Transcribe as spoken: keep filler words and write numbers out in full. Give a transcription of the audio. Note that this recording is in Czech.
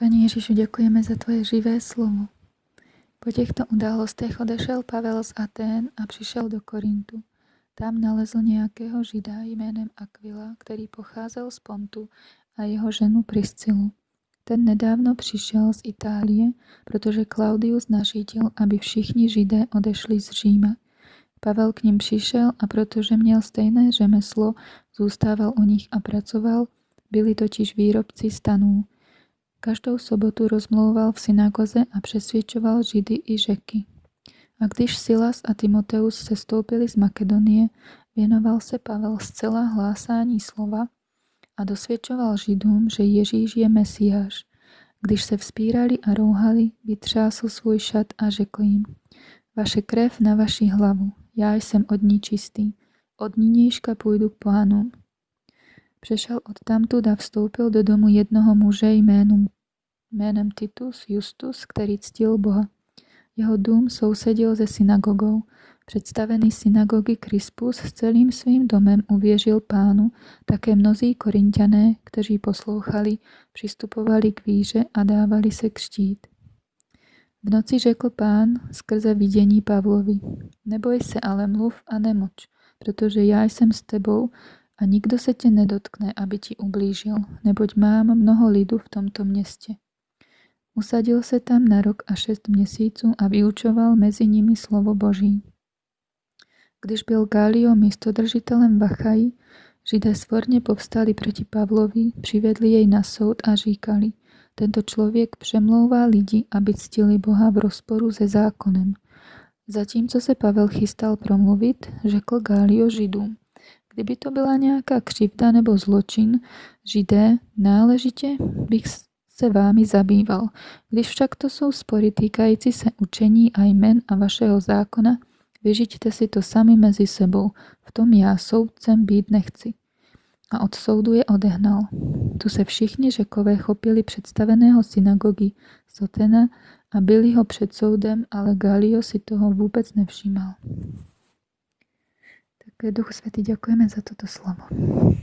Pane Ježišu, ďakujeme za Tvoje živé slovo. Po těchto událostech odešel Pavel z Atén a přišel do Korintu. Tam nalezl nějakého žida jménem Aquila, který pocházel z Pontu, a jeho ženu Priscilu. Ten nedávno přišel z Itálie, protože Claudius nařídil, aby všichni židé odešli z Říma. Pavel k nim přišel, a protože měl stejné řemeslo, zůstával u nich a pracoval, byli totiž výrobci stanů. Každou sobotu rozmlouval v synagoze a přesvědčoval židy i řeky. A když Silas a Timoteus sestoupili z Makedonie, věnoval se Pavel zcela hlásání slova a dosvědčoval židům, že Ježíš je Mesiáš. Když se vzpírali a rouhali, vytřásl svůj šat a řekl jim: Vaše krev na vaši hlavu, já jsem od ní čistý, od nynějška půjdu k Pánu. Přešel odtamtud a vstoupil do domu jednoho muže jménem, jménem Titus Justus, který ctil Boha. Jeho dům sousedil se synagogou. Představený synagogy Crispus s celým svým domem uvěřil Pánu, také mnozí Korinťané, kteří poslouchali, přistupovali k víře a dávali se křtít. V noci řekl Pán skrze vidění Pavlovi: Neboj se, ale mluv a nemoč, protože já jsem s tebou a nikdo se tě nedotkne, aby ti ublížil, neboť mám mnoho lidu v tomto městě. Usadil se tam na rok a šest měsíců a vyučoval mezi nimi slovo Boží. Když byl Galio místodržitelem v Achaji, Židé svorně povstali proti Pavlovi, přivedli jej na soud a říkali: Tento člověk přemlouvá lidi, aby ctili Boha v rozporu se zákonem. Zatímco se Pavel chystal promluvit, řekl Galio Židům: Kdyby to byla nějaká křivda nebo zločin, Židé, náležitě bych se vámi zabýval. Když však to jsou spory týkající se učení a jmen a vašeho zákona, vyřiďte si to sami mezi sebou, v tom já soudcem být nechci. A od soudu je odehnal. Tu se všichni Řekové chopili představeného synagogy Sotena a byli ho před soudem, ale Galio si toho vůbec nevšímal. Tak Duchu Svatý, děkujeme za toto slovo.